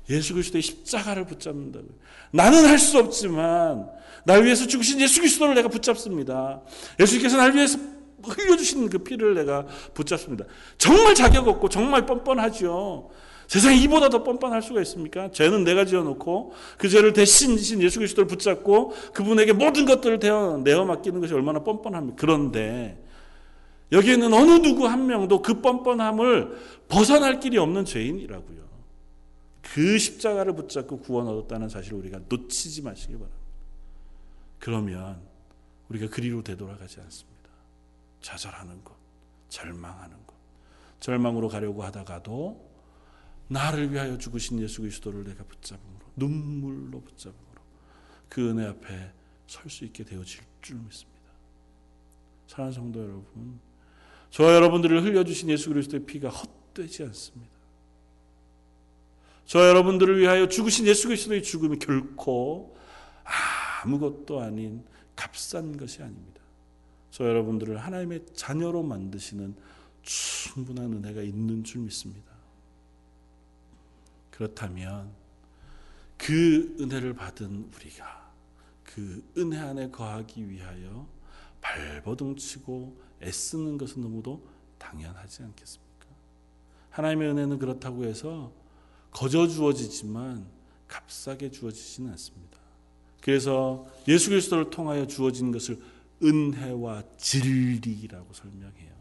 예수 그리스도의 십자가를 붙잡는다고요. 나는 할 수 없지만 날 위해서 죽으신 예수 그리스도를 내가 붙잡습니다. 예수님께서 날 위해서 흘려주신 그 피를 내가 붙잡습니다. 정말 자격 없고 정말 뻔뻔하죠. 세상에 이보다 더 뻔뻔할 수가 있습니까? 죄는 내가 지어놓고 그 죄를 대신 지신 예수 그리스도를 붙잡고 그분에게 모든 것들을 내어 맡기는 것이 얼마나 뻔뻔합니까? 그런데 여기 있는 어느 누구 한 명도 그 뻔뻔함을 벗어날 길이 없는 죄인이라고요. 그 십자가를 붙잡고 구원 얻었다는 사실을 우리가 놓치지 마시길 바랍니다. 그러면 우리가 그리로 되돌아가지 않습니다. 좌절하는 것, 절망하는 것, 절망으로 가려고 하다가도 나를 위하여 죽으신 예수 그리스도를 내가 붙잡음으로, 눈물로 붙잡음으로 그 은혜 앞에 설 수 있게 되어질 줄 믿습니다. 사랑하는 성도 여러분, 저와 여러분들을 흘려주신 예수 그리스도의 피가 헛되지 않습니다. 저와 여러분들을 위하여 죽으신 예수 그리스도의 죽음이 결코 아무것도 아닌 값싼 것이 아닙니다. 저와 여러분들을 하나님의 자녀로 만드시는 충분한 은혜가 있는 줄 믿습니다. 그렇다면 그 은혜를 받은 우리가 그 은혜 안에 거하기 위하여 발버둥치고 애쓰는 것은 너무도 당연하지 않겠습니까? 하나님의 은혜는 그렇다고 해서 거저 주어지지만 값싸게 주어지지는 않습니다. 그래서 예수 그리스도를 통하여 주어진 것을 은혜와 진리라고 설명해요.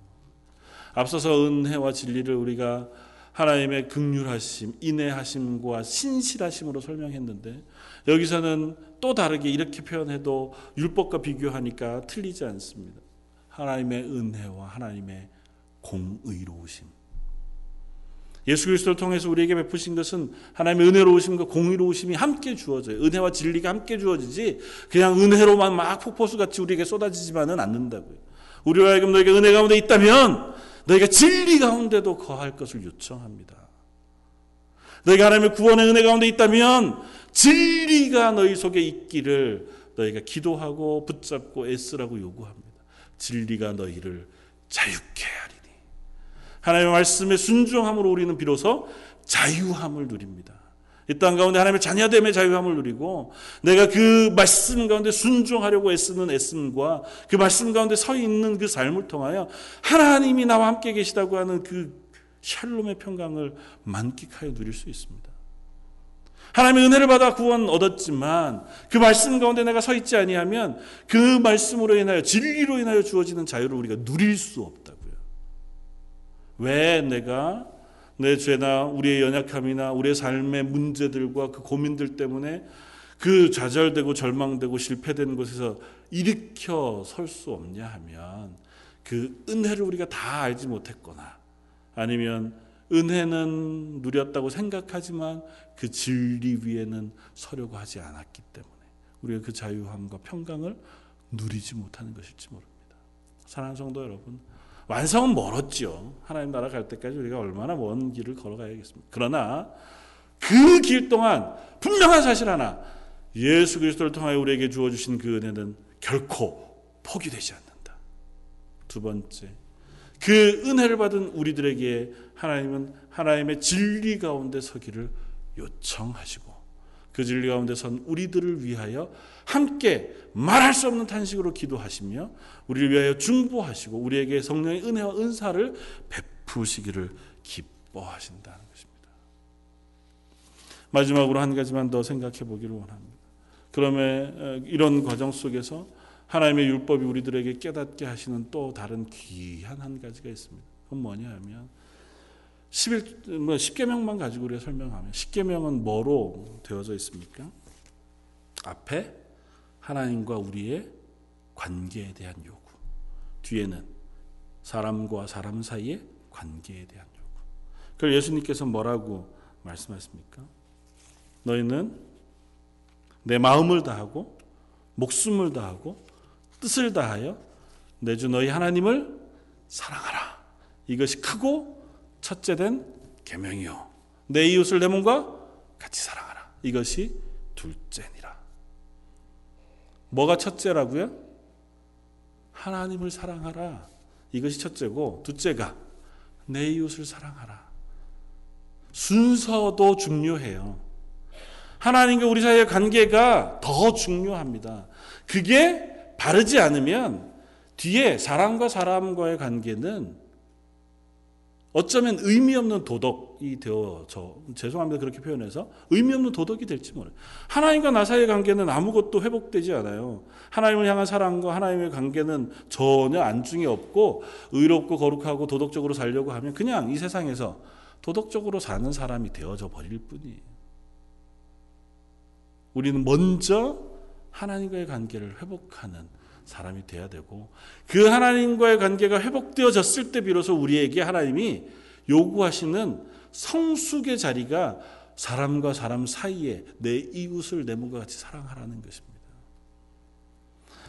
앞서서 은혜와 진리를 우리가 하나님의 긍휼하심, 인애하심과 신실하심으로 설명했는데, 여기서는 또 다르게 이렇게 표현해도 율법과 비교하니까 틀리지 않습니다. 하나님의 은혜와 하나님의 공의로우심. 예수 그리스도를 통해서 우리에게 베푸신 것은 하나님의 은혜로우심과 공의로우심이 함께 주어져요. 은혜와 진리가 함께 주어지지 그냥 은혜로만 막 폭포수같이 우리에게 쏟아지지만은 않는다고요. 우리로 하여금 너에게 은혜 가운데 있다면 너희가 진리 가운데도 거할 것을 요청합니다. 너희가 하나님의 구원의 은혜 가운데 있다면 진리가 너희 속에 있기를 너희가 기도하고 붙잡고 애쓰라고 요구합니다. 진리가 너희를 자유케 하리니. 하나님의 말씀에 순종함으로 우리는 비로소 자유함을 누립니다. 이 땅 가운데 하나님의 자녀됨의 자유함을 누리고 내가 그 말씀 가운데 순종하려고 애쓰는 애씀과 그 말씀 가운데 서 있는 그 삶을 통하여 하나님이 나와 함께 계시다고 하는 그 샬롬의 평강을 만끽하여 누릴 수 있습니다. 하나님의 은혜를 받아 구원 얻었지만 그 말씀 가운데 내가 서 있지 아니하면 그 말씀으로 인하여 진리로 인하여 주어지는 자유를 우리가 누릴 수 없다고요. 왜 내가 내 죄나 우리의 연약함이나 우리의 삶의 문제들과 그 고민들 때문에 그 좌절되고 절망되고 실패된 곳에서 일으켜 설 수 없냐 하면 그 은혜를 우리가 다 알지 못했거나 아니면 은혜는 누렸다고 생각하지만 그 진리 위에는 서려고 하지 않았기 때문에 우리가 그 자유함과 평강을 누리지 못하는 것일지 모릅니다. 사랑하는 성도 여러분, 완성은 멀었죠. 하나님 나라 갈 때까지 우리가 얼마나 먼 길을 걸어가야겠습니까? 그러나 그 길 동안 분명한 사실 하나, 예수 그리스도를 통하여 우리에게 주어주신 그 은혜는 결코 포기되지 않는다. 두 번째, 그 은혜를 받은 우리들에게 하나님은 하나님의 진리 가운데 서기를 요청하시고 그 진리 가운데 선 우리들을 위하여 함께 말할 수 없는 탄식으로 기도하시며 우리를 위하여 중보하시고 우리에게 성령의 은혜와 은사를 베푸시기를 기뻐하신다는 것입니다. 마지막으로 한 가지만 더 생각해 보기를 원합니다. 그러면 이런 과정 속에서 하나님의 율법이 우리들에게 깨닫게 하시는 또 다른 귀한 한 가지가 있습니다. 그건 뭐냐 하면 10계명만 가지고 우리가 설명하면 10계명은 뭐로 되어져 있습니까? 앞에 하나님과 우리의 관계에 대한 요구, 뒤에는 사람과 사람 사이의 관계에 대한 요구. 그걸 예수님께서 뭐라고 말씀하십니까? 너희는 내 마음을 다하고 목숨을 다하고 뜻을 다하여 내 주 너희 하나님을 사랑하라. 이것이 크고 첫째 된 계명이요 내 이웃을 내 몸과 같이 사랑하라. 이것이 둘째니라. 뭐가 첫째라고요? 하나님을 사랑하라. 이것이 첫째고 둘째가 내 이웃을 사랑하라. 순서도 중요해요. 하나님과 우리 사이의 관계가 더 중요합니다. 그게 바르지 않으면 뒤에 사람과 사람과의 관계는 어쩌면 의미 없는 도덕이 되어서, 죄송합니다 그렇게 표현해서, 의미 없는 도덕이 될지 모르죠. 하나님과 나 사이의 관계는 아무것도 회복되지 않아요. 하나님을 향한 사랑과 하나님의 관계는 전혀 안중에 없고 의롭고 거룩하고 도덕적으로 살려고 하면 그냥 이 세상에서 도덕적으로 사는 사람이 되어져 버릴 뿐이에요. 우리는 먼저 하나님과의 관계를 회복하는 사람이 돼야 되고 그 하나님과의 관계가 회복되어졌을 때 비로소 우리에게 하나님이 요구하시는 성숙의 자리가 사람과 사람 사이에 내 이웃을 내 몸과 같이 사랑하라는 것입니다.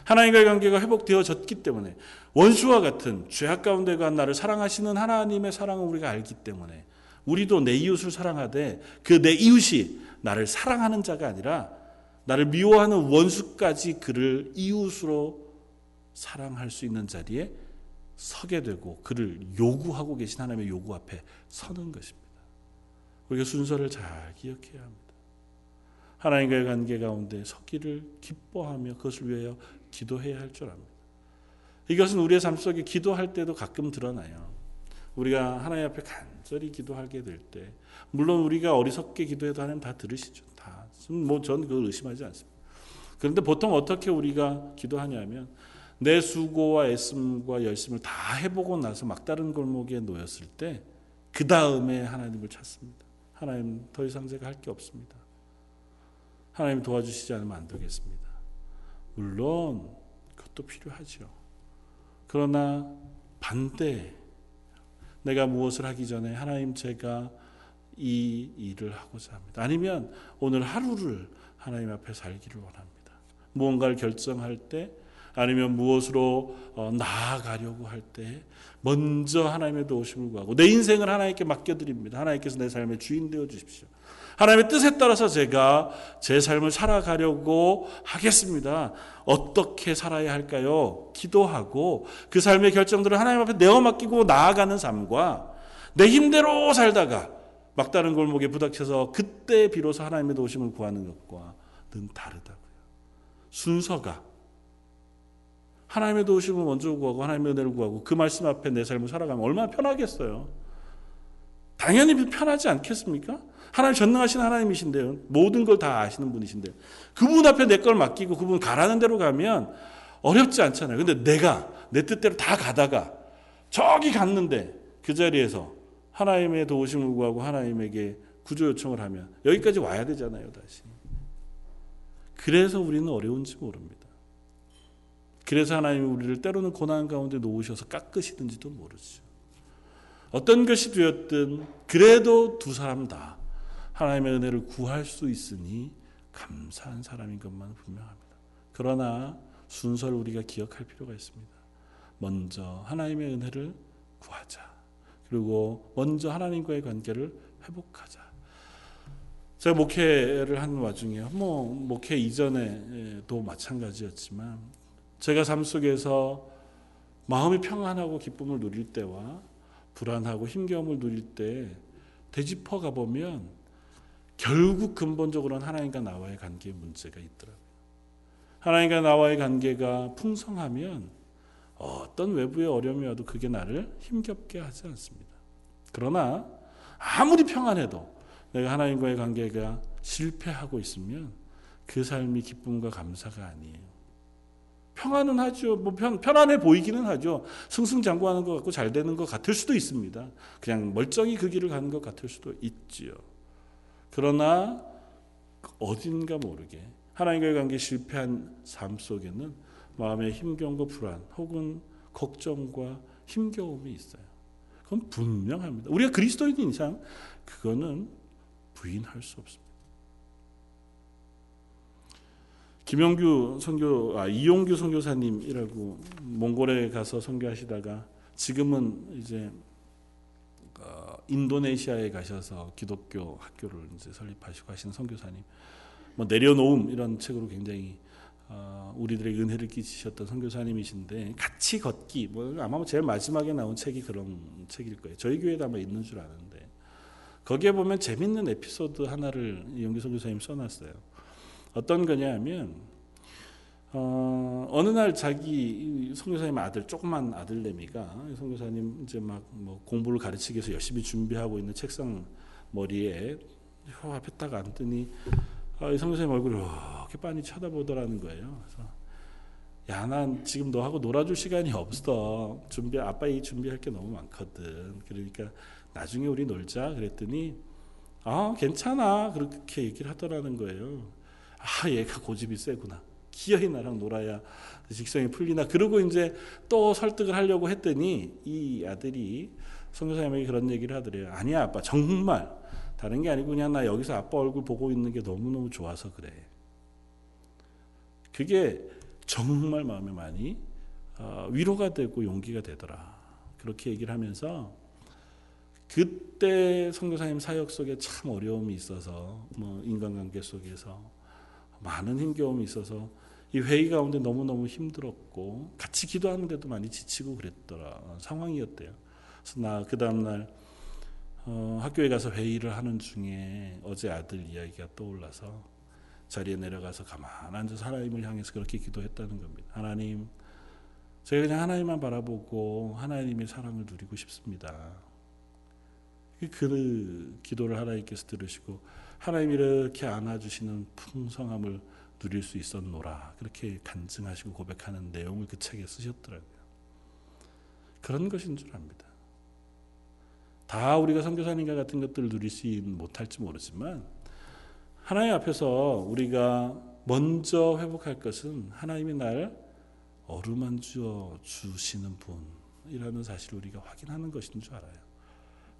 하나님과의 관계가 회복되어졌기 때문에 원수와 같은 죄악 가운데 간 나를 사랑하시는 하나님의 사랑을 우리가 알기 때문에 우리도 내 이웃을 사랑하되 그 내 이웃이 나를 사랑하는 자가 아니라 나를 미워하는 원수까지 그를 이웃으로 사랑할 수 있는 자리에 서게 되고 그를 요구하고 계신 하나님의 요구 앞에 서는 것입니다. 우리가 순서를 잘 기억해야 합니다. 하나님과의 관계 가운데 서기를 기뻐하며 그것을 위하여 기도해야 할 줄 압니다. 이것은 우리의 삶 속에 기도할 때도 가끔 드러나요. 우리가 하나님 앞에 간절히 기도하게 될 때, 물론 우리가 어리석게 기도해도 하나님 다 들으시죠. 다. 뭐 전 그걸 의심하지 않습니다. 그런데 보통 어떻게 우리가 기도하냐면 내 수고와 애씀과 열심을 다 해보고 나서 막다른 골목에 놓였을 때 그 다음에 하나님을 찾습니다. 하나님 더 이상 제가 할 게 없습니다. 하나님 도와주시지 않으면 안 되겠습니다. 물론 그것도 필요하죠. 그러나 반대에 내가 무엇을 하기 전에 하나님 제가 이 일을 하고자 합니다. 아니면 오늘 하루를 하나님 앞에 살기를 원합니다. 무언가를 결정할 때 아니면 무엇으로 나아가려고 할 때 먼저 하나님의 도우심을 구하고 내 인생을 하나님께 맡겨드립니다. 하나님께서 내 삶의 주인 되어주십시오. 하나님의 뜻에 따라서 제가 제 삶을 살아가려고 하겠습니다. 어떻게 살아야 할까요? 기도하고 그 삶의 결정들을 하나님 앞에 내어 맡기고 나아가는 삶과 내 힘대로 살다가 막다른 골목에 부닥쳐서 그때 비로소 하나님의 도우심을 구하는 것과는 다르다고요. 순서가 하나님의 도우심을 먼저 구하고 하나님의 은혜를 구하고 그 말씀 앞에 내 삶을 살아가면 얼마나 편하겠어요. 당연히 편하지 않겠습니까? 하나님 전능하신 하나님이신데요. 모든 걸 다 아시는 분이신데요. 그분 앞에 내 걸 맡기고 그분 가라는 대로 가면 어렵지 않잖아요. 근데 내가 내 뜻대로 다 가다가 저기 갔는데 그 자리에서 하나님의 도우심을 구하고 하나님에게 구조 요청을 하면 여기까지 와야 되잖아요, 다시. 그래서 우리는 어려운지 모릅니다. 그래서 하나님이 우리를 때로는 고난 가운데 놓으셔서 깎으시든지도 모르죠. 어떤 것이 되었든 그래도 두 사람 다 하나님의 은혜를 구할 수 있으니 감사한 사람인 것만 분명합니다. 그러나 순서를 우리가 기억할 필요가 있습니다. 먼저 하나님의 은혜를 구하자. 그리고 먼저 하나님과의 관계를 회복하자. 제가 목회를 한 와중에 목회 이전에도 마찬가지였지만 제가 삶 속에서 마음이 평안하고 기쁨을 누릴 때와 불안하고 힘겨움을 누릴 때 되짚어 가보면 결국 근본적으로는 하나님과 나와의 관계에 문제가 있더라고요. 하나님과 나와의 관계가 풍성하면 어떤 외부의 어려움이 와도 그게 나를 힘겹게 하지 않습니다. 그러나 아무리 평안해도 내가 하나님과의 관계가 실패하고 있으면 그 삶이 기쁨과 감사가 아니에요. 평안은 하죠. 편안해 보이기는 하죠. 승승장구하는 것 같고 잘 되는 것 같을 수도 있습니다. 그냥 멀쩡히 그 길을 가는 것 같을 수도 있지요. 그러나 어딘가 모르게 하나님과의 관계에 실패한 삶 속에는 마음의 힘겨움과 불안 혹은 걱정과 힘겨움이 있어요. 그건 분명합니다. 우리가 그리스도인인 이상 그거는 부인할 수 없습니다. 이용규 선교사님이라고 몽골에 가서 선교하시다가 지금은 이제 인도네시아에 가셔서 기독교 학교를 이제 설립하시고 하시는 선교사님, 내려놓음 이런 책으로 굉장히 우리들에게 은혜를 끼치셨던 선교사님이신데 같이 걷기 아마 제일 마지막에 나온 책이 그런 책일 거예요. 저희 교회에도 아마 있는 줄 아는데 거기에 보면 재밌는 에피소드 하나를 이용규 선교사님 써놨어요. 어떤 거냐 하면 어느 날 자기 선교사님 아들, 조그만 아들내미가 선교사님 이제 막 공부를 가르치기 위해서 열심히 준비하고 있는 책상 머리에 앞에 딱 앉더니 이 선교사님 얼굴을 이렇게 빤히 쳐다보더라는 거예요. 그래서 야, 난 지금 너하고 놀아줄 시간이 없어. 아빠 이 준비할 게 너무 많거든. 그러니까 나중에 우리 놀자. 그랬더니 괜찮아. 그렇게 얘기를 하더라는 거예요. 얘가 고집이 세구나. 기어이 나랑 놀아야 직성이 풀리나. 그러고 이제 또 설득을 하려고 했더니 이 아들이 선교사님에게 그런 얘기를 하더래요. 아니야, 아빠. 정말 다른 게 아니고 그냥 나 여기서 아빠 얼굴 보고 있는 게 너무너무 좋아서 그래. 그게 정말 마음에 많이 위로가 되고 용기가 되더라. 그렇게 얘기를 하면서 그때 선교사님 사역 속에 참 어려움이 있어서 인간관계 속에서 많은 힘겨움이 있어서 이 회의 가운데 너무너무 힘들었고 같이 기도하는데도 많이 지치고 그랬더라 상황이었대요. 그래서 나 그 다음날 학교에 가서 회의를 하는 중에 어제 아들 이야기가 떠올라서 자리에 내려가서 가만 앉아서 하나님을 향해서 그렇게 기도했다는 겁니다. 하나님, 제가 그냥 하나님만 바라보고 하나님의 사랑을 누리고 싶습니다. 그 기도를 하나님께서 들으시고 하나님 이렇게 안아주시는 풍성함을 누릴 수 있었노라. 그렇게 간증하시고 고백하는 내용을 그 책에 쓰셨더라고요. 그런 것인 줄 압니다. 다 우리가 선교사님과 같은 것들을 누리지 못할지 모르지만 하나님 앞에서 우리가 먼저 회복할 것은 하나님이 날 어루만져 주시는 분이라는 사실을 우리가 확인하는 것인 줄 알아요.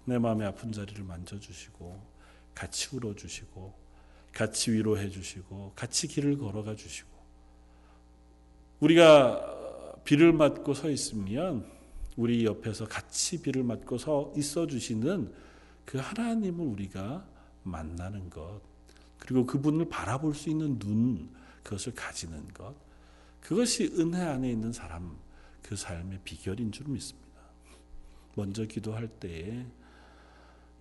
내 마음의 아픈 자리를 만져주시고 같이 울어주시고 같이 위로해주시고 같이 길을 걸어가주시고 우리가 비를 맞고 서 있으면 우리 옆에서 같이 비를 맞고 서 있어주시는 그 하나님을 우리가 만나는 것, 그리고 그분을 바라볼 수 있는 눈, 그것을 가지는 것, 그것이 은혜 안에 있는 사람, 그 삶의 비결인 줄 믿습니다. 먼저 기도할 때에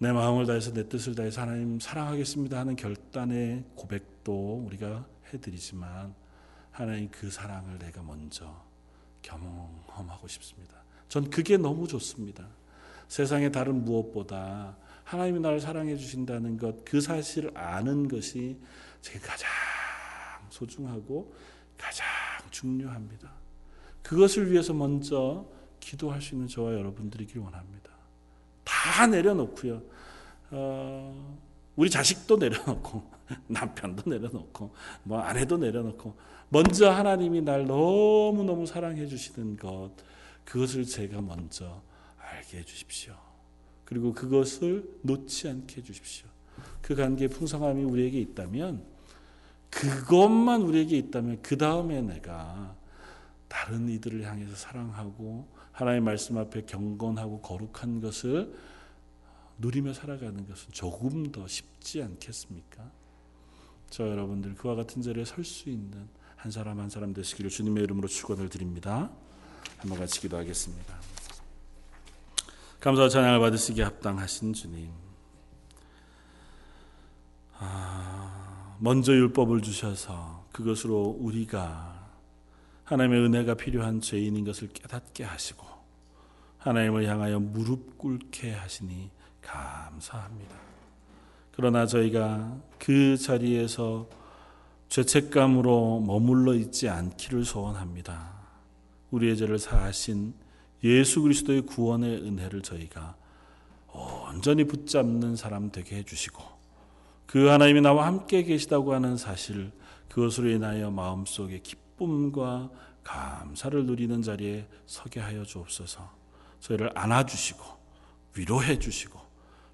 내 마음을 다해서 내 뜻을 다해서 하나님 사랑하겠습니다 하는 결단의 고백도 우리가 해드리지만 하나님 그 사랑을 내가 먼저 경험하고 싶습니다. 전 그게 너무 좋습니다. 세상의 다른 무엇보다 하나님이 나를 사랑해 주신다는 것, 그 사실을 아는 것이 제가 가장 소중하고 가장 중요합니다. 그것을 위해서 먼저 기도할 수 있는 저와 여러분들이길 원합니다. 다 내려놓고요. 우리 자식도 내려놓고 남편도 내려놓고 뭐 아내도 내려놓고 먼저 하나님이 날 너무너무 사랑해 주시는 것, 그것을 제가 먼저 알게 해주십시오. 그리고 그것을 놓지 않게 해주십시오. 그 관계의 풍성함이 우리에게 있다면, 그것만 우리에게 있다면 그 다음에 내가 다른 이들을 향해서 사랑하고 하나님의 말씀 앞에 경건하고 거룩한 것을 누리며 살아가는 것은 조금 더 쉽지 않겠습니까? 저 여러분들 그와 같은 자리에 설 수 있는 한 사람 한 사람 되시기를 주님의 이름으로 축원을 드립니다. 한번 같이 기도하겠습니다. 감사와 찬양을 받으시기에 합당하신 주님, 먼저 율법을 주셔서 그것으로 우리가 하나님의 은혜가 필요한 죄인인 것을 깨닫게 하시고 하나님을 향하여 무릎 꿇게 하시니 감사합니다. 그러나 저희가 그 자리에서 죄책감으로 머물러 있지 않기를 소원합니다. 우리의 죄를 사하신 예수 그리스도의 구원의 은혜를 저희가 온전히 붙잡는 사람 되게 해주시고, 그 하나님이 나와 함께 계시다고 하는 사실, 그것으로 인하여 마음속에 기쁨과 감사를 누리는 자리에 서게 하여 주옵소서. 저희를 안아주시고 위로해 주시고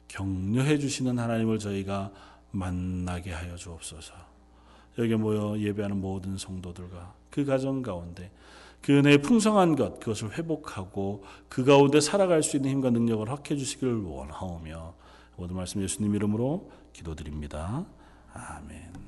격려해 주시는 하나님을 저희가 만나게 하여 주옵소서. 여기 모여 예배하는 모든 성도들과 그 가정 가운데 그 은혜의 풍성한 것, 그것을 회복하고 그 가운데 살아갈 수 있는 힘과 능력을 허락해 주시기를 원하오며 모든 말씀 예수님 이름으로 기도드립니다. 아멘.